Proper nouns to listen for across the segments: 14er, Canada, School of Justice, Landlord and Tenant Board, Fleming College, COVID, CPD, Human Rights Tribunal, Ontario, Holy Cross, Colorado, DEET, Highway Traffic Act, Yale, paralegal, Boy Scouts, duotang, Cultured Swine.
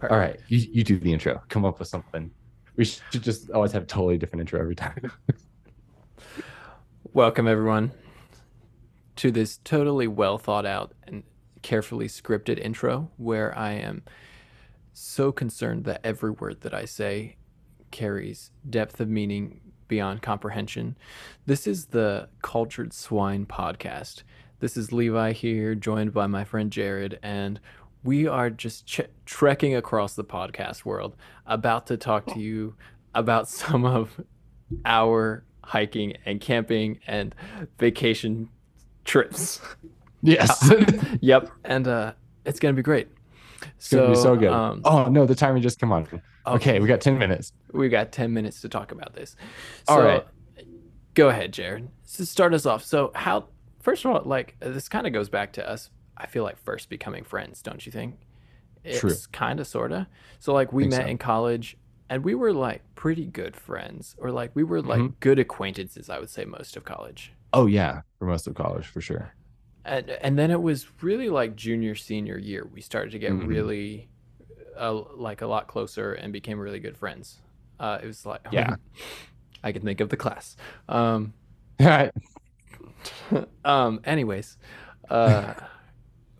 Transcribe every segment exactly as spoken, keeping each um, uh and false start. Perfect. All right, you, you do the intro. Come up with something. We should just always have a totally different intro every time. Welcome, everyone, to this totally well thought out and carefully scripted intro where I am so concerned that every word that I say carries depth of meaning beyond comprehension. This is the Cultured Swine podcast. This is Levi here, joined by my friend Jared, and we are just ch- trekking across the podcast world, about to talk to you about some of our hiking and camping and vacation trips. Yes. Yep. And uh, it's going to be great. It's so, going to be so good. Um, oh, no, the timer just came on. Okay, okay, we got ten minutes. We got ten minutes to talk about this. So, all right. Go ahead, Jared. So start us off. So how, first of all, like this kind of goes back to us, I feel like, first becoming friends, don't you think? It's kind of, sort of. So like we met so. in college and we were like pretty good friends, or like we were like mm-hmm. good acquaintances, I would say, most of college. Oh, yeah. For most of college, for sure. And and then it was really like junior, senior year. We started to get mm-hmm. really uh, like a lot closer and became really good friends. Uh, it was like, yeah, I can think of the class. Um, All right. um, anyways. Uh,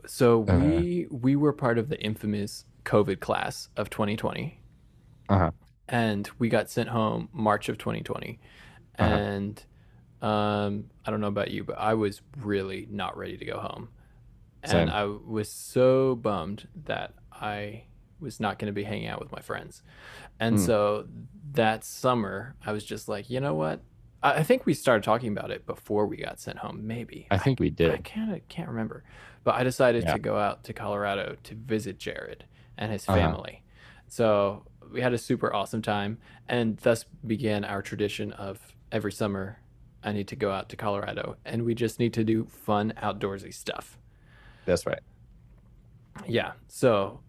So we uh, we were part of the infamous COVID class of twenty twenty, uh-huh. and we got sent home March of twenty twenty, uh-huh. and um, I don't know about you, but I was really not ready to go home, Same. and I was so bummed that I was not going to be hanging out with my friends, and mm. so that summer I was just like, you know what? I, I think we started talking about it before we got sent home, maybe. I think I, we did. I kind of can't remember. But I decided yeah. to go out to Colorado to visit Jared and his family. Uh-huh. So we had a super awesome time, and thus began our tradition of every summer I need to go out to Colorado and we just need to do fun outdoorsy stuff. That's right. Yeah. So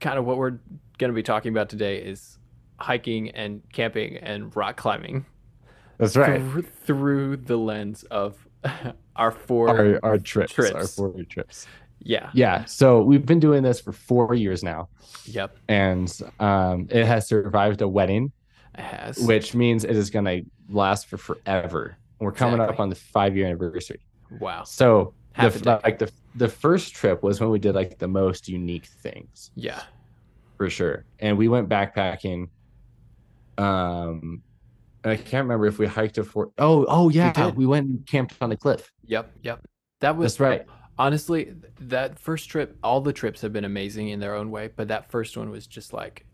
kind of what we're going to be talking about today is hiking and camping and rock climbing. That's right. Through, through the lens of our four our, our trips, trips our four trips yeah yeah so we've been doing this for four years now, yep and um it has survived a wedding, it has which means it is going to last for forever. We're coming exactly. up on the five-year anniversary. Wow. So Half the, like the the first trip was when we did like the most unique things, yeah for sure and we went backpacking. um I can't remember if we hiked a fort. Oh, oh yeah. We, we went and camped on the cliff. Yep. Yep. That was That's right. Honestly, that first trip, all the trips have been amazing in their own way, but that first one was just like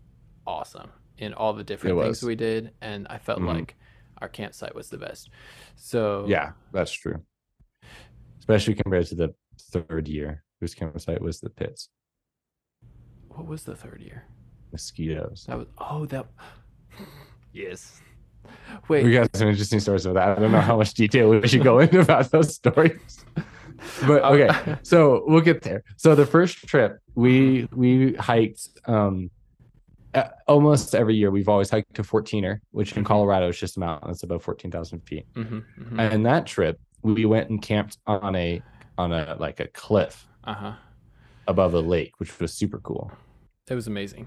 awesome in all the different it things was. we did. And I felt mm-hmm. like our campsite was the best. So yeah, that's true. Especially compared to the third year, whose campsite was the pits. What was the third year? Mosquitoes. That was, oh, that. Yes. Wait, we got some interesting stories about that. I don't know how much detail we should go into about those stories, but okay, so we'll get there. So the first trip we we hiked, um almost every year we've always hiked a fourteener, which in Colorado is just a mountain that's above fourteen thousand feet. Mm-hmm, mm-hmm. And that trip we went and camped on a on a like a cliff uh-huh. above a lake, which was super cool. It was amazing.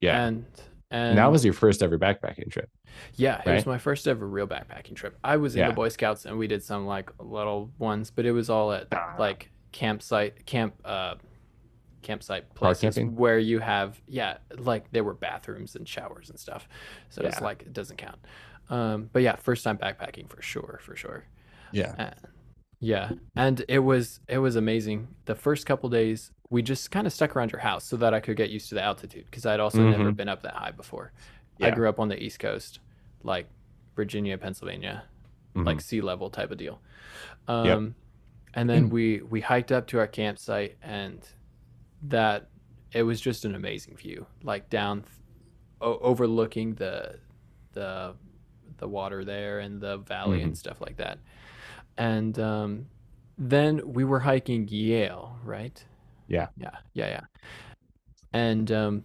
Yeah. And And, and that was your first ever backpacking trip. Yeah, right? It was my first ever real backpacking trip. I was in yeah. the Boy Scouts, and we did some like little ones, but it was all at like campsite, camp, uh, campsite places where you have, yeah, like there were bathrooms and showers and stuff. So yeah. it's like, it doesn't count. Um, but yeah, first time backpacking for sure, for sure. Yeah. Uh, yeah. And it was, it was amazing. The first couple days, we just kind of stuck around your house so that I could get used to the altitude, because I'd also mm-hmm. never been up that high before. Yeah. I grew up on the East Coast, like Virginia, Pennsylvania, mm-hmm. like sea level type of deal. Um, yep. And then mm. we, we hiked up to our campsite, and that it was just an amazing view, like down o- overlooking the, the, the water there and the valley mm-hmm. and stuff like that. And um, then we were hiking Yale, right? Yeah. Yeah. Yeah. Yeah. And um,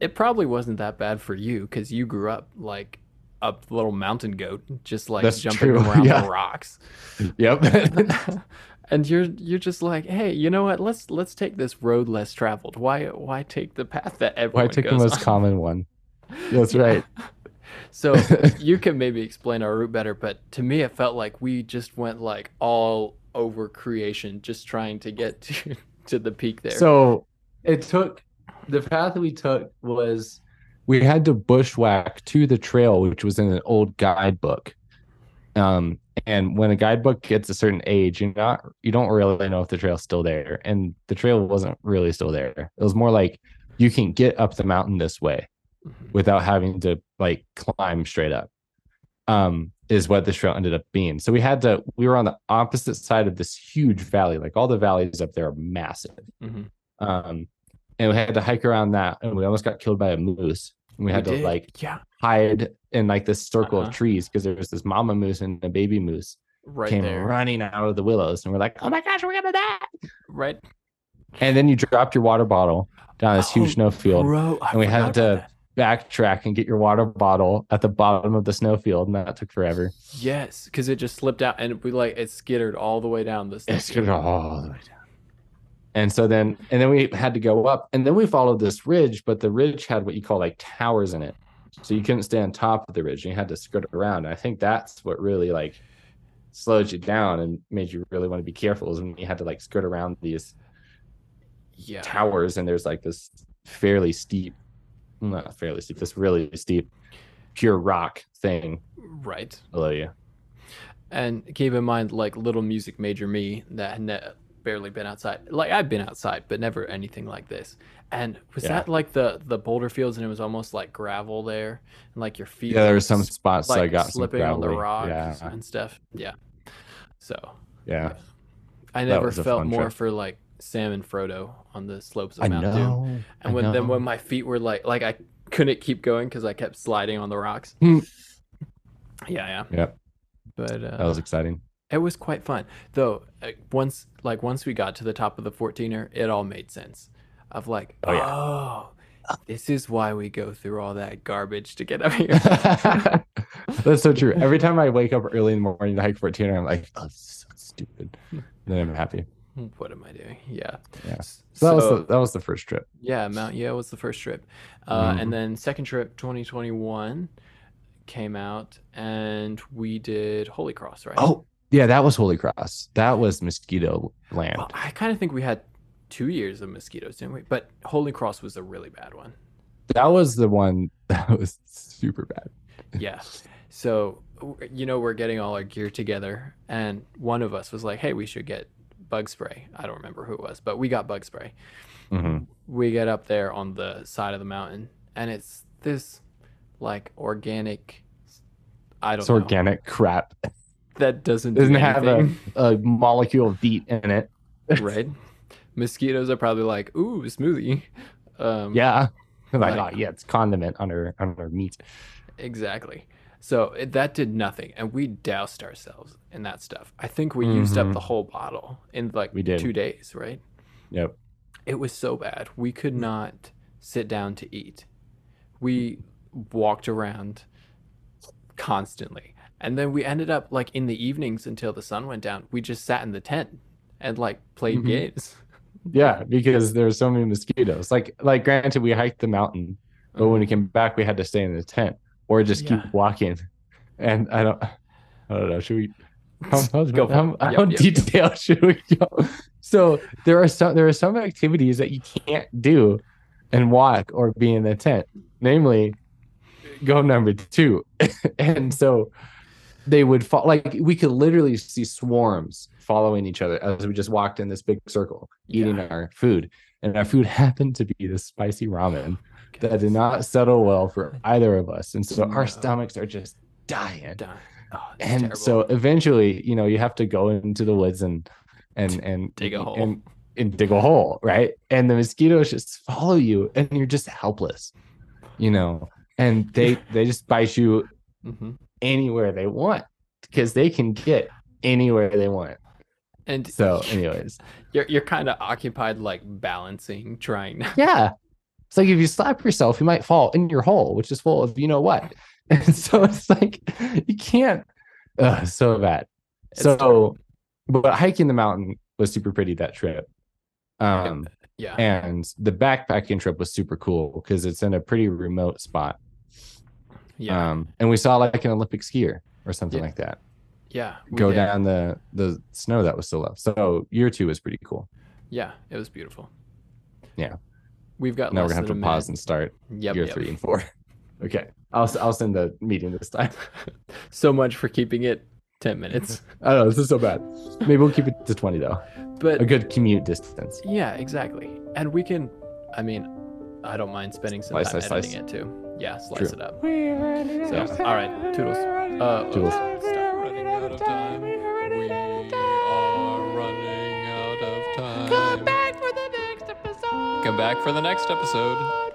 it probably wasn't that bad for you, because you grew up like a little mountain goat, just like That's jumping true. around yeah. the rocks. Yep. And you're you're just like, hey, you know what? Let's let's take this road less traveled. Why why take the path that everyone goes on? Why take the most common one? That's right. So you can maybe explain our route better, but to me it felt like we just went like all over creation, just trying to get to, to the peak there. So it took the path we took was we had to bushwhack to the trail, which was in an old guidebook. Um, and when a guidebook gets a certain age, you're not you don't really know if the trail's still there. And the trail wasn't really still there. It was more like you can get up the mountain this way without having to like climb straight up, um, is what this trail ended up being. So we had to, we were on the opposite side of this huge valley. Like all the valleys up there are massive. Mm-hmm. Um, and we had to hike around that, and we almost got killed by a moose. And we had we to did. like yeah. hide in like this circle uh-huh. of trees, because there was this mama moose and a baby moose right came there. running out of the willows, and we're like, oh my gosh, we're gonna die. Right. And then you dropped your water bottle down this oh, huge snowfield, bro, and we had to backtrack and get your water bottle at the bottom of the snowfield, and that took forever. Yes, because it just slipped out, and we like it skittered all the way down this. It skittered all the way down. And so then, and then we had to go up, and then we followed this ridge, but the ridge had what you call like towers in it. So you couldn't stay on top of the ridge, and you had to skirt around. And I think that's what really like slowed you down and made you really want to be careful, is when you had to like skirt around these yeah. towers. And there's like this fairly steep, not fairly steep, this really steep, pure rock thing right below you. And keep in mind, like little music major me that had barely been outside. Like I've been outside, but never anything like this. And was yeah. that like the the boulder fields, and it was almost like gravel there, and like your feet yeah there were some spots like, I got slipping some on the rocks yeah. and stuff yeah so yeah I never felt more trip. for like Sam and Frodo on the slopes of Mount Doom. And when then when my feet were like like I couldn't keep going because I kept sliding on the rocks. yeah yeah yep but uh, that was exciting. It was quite fun, though. Once, like once we got to the top of the fourteener, it all made sense. Of like, oh, yeah. oh, this is why we go through all that garbage to get up here. That's so true. Every time I wake up early in the morning to hike fourteener, I'm like, oh, this is so stupid. And then I'm happy. What am I doing? Yeah. Yeah. So, so that was the, that was the first trip. Yeah, Mount Yale was the first trip, uh, mm. and then second trip, twenty twenty-one, came out, and we did Holy Cross, right? Oh. Yeah, that was Holy Cross. That was mosquito land. Well, I kind of think we had two years of mosquitoes, didn't we? But Holy Cross was a really bad one. That was the one that was super bad. Yeah. So, you know, we're getting all our gear together, and one of us was like, hey, we should get bug spray. I don't remember who it was, but we got bug spray. Mm-hmm. We get up there on the side of the mountain, and it's this, like, organic, I don't it's know. It's organic crap. That doesn't doesn't do have a, a molecule of DEET in it. Right. Mosquitoes are probably like, ooh, smoothie. Um, yeah. Like, like, oh, yeah, it's condiment on our, on our meat. Exactly. So it, that did nothing. And we doused ourselves in that stuff. I think we mm-hmm. used up the whole bottle in like two days, right? Yep. It was so bad. We could not sit down to eat. We walked around constantly. And then we ended up like in the evenings until the sun went down. We just sat in the tent and like played mm-hmm. games. Yeah, because there were so many mosquitoes. Like, like granted, we hiked the mountain, but when we came back, we had to stay in the tent or just yeah. keep walking. And I don't, I don't know. Should we? How, how, go how, how, yep, how yep, detailed yep. should we go? So there are some there are some activities that you can't do and walk or be in the tent. Namely, go number two, and so. They would fall, like we could literally see swarms following each other as we just walked in this big circle eating yeah. our food, and our food happened to be this spicy ramen okay. that did not settle well for either of us, and so no. our stomachs are just dying. dying. Oh, and terrible. So eventually, you know, you have to go into the woods and and and dig a hole and, and dig a hole, right? And the mosquitoes just follow you, and you're just helpless, you know, and they they just bite you. Mm-hmm. Anywhere they want, because they can get anywhere they want. And so anyways, you're you're kind of occupied like balancing, trying to... yeah it's like if you slap yourself, you might fall in your hole, which is full of you know what, and so it's like you can't uh, so bad. It's so terrible. But hiking the mountain was super pretty that trip. Um, yeah. And the backpacking trip was super cool because it's in a pretty remote spot. Yeah. Um, and we saw like an Olympic skier or something yeah. like that. Yeah. Go did. down the, the snow that was still up. So year two was pretty cool. Yeah. It was beautiful. Yeah. We've got now less we're going to have to pause minute. and start yep, year yep. three and four. Okay. I'll, I'll send the meeting this time. So much for keeping it ten minutes. I don't know. This is so bad. Maybe we'll keep it to twenty though. But a good commute distance. Yeah, exactly. And we can, I mean, I don't mind spending some slice, time slice, editing slice. it too. Yeah. Slice True. it up. So, all right. Toodles. Uh, Toodles. Oh, stop running out of time. We are running out of time. Come back for the next episode. Come back for the next episode.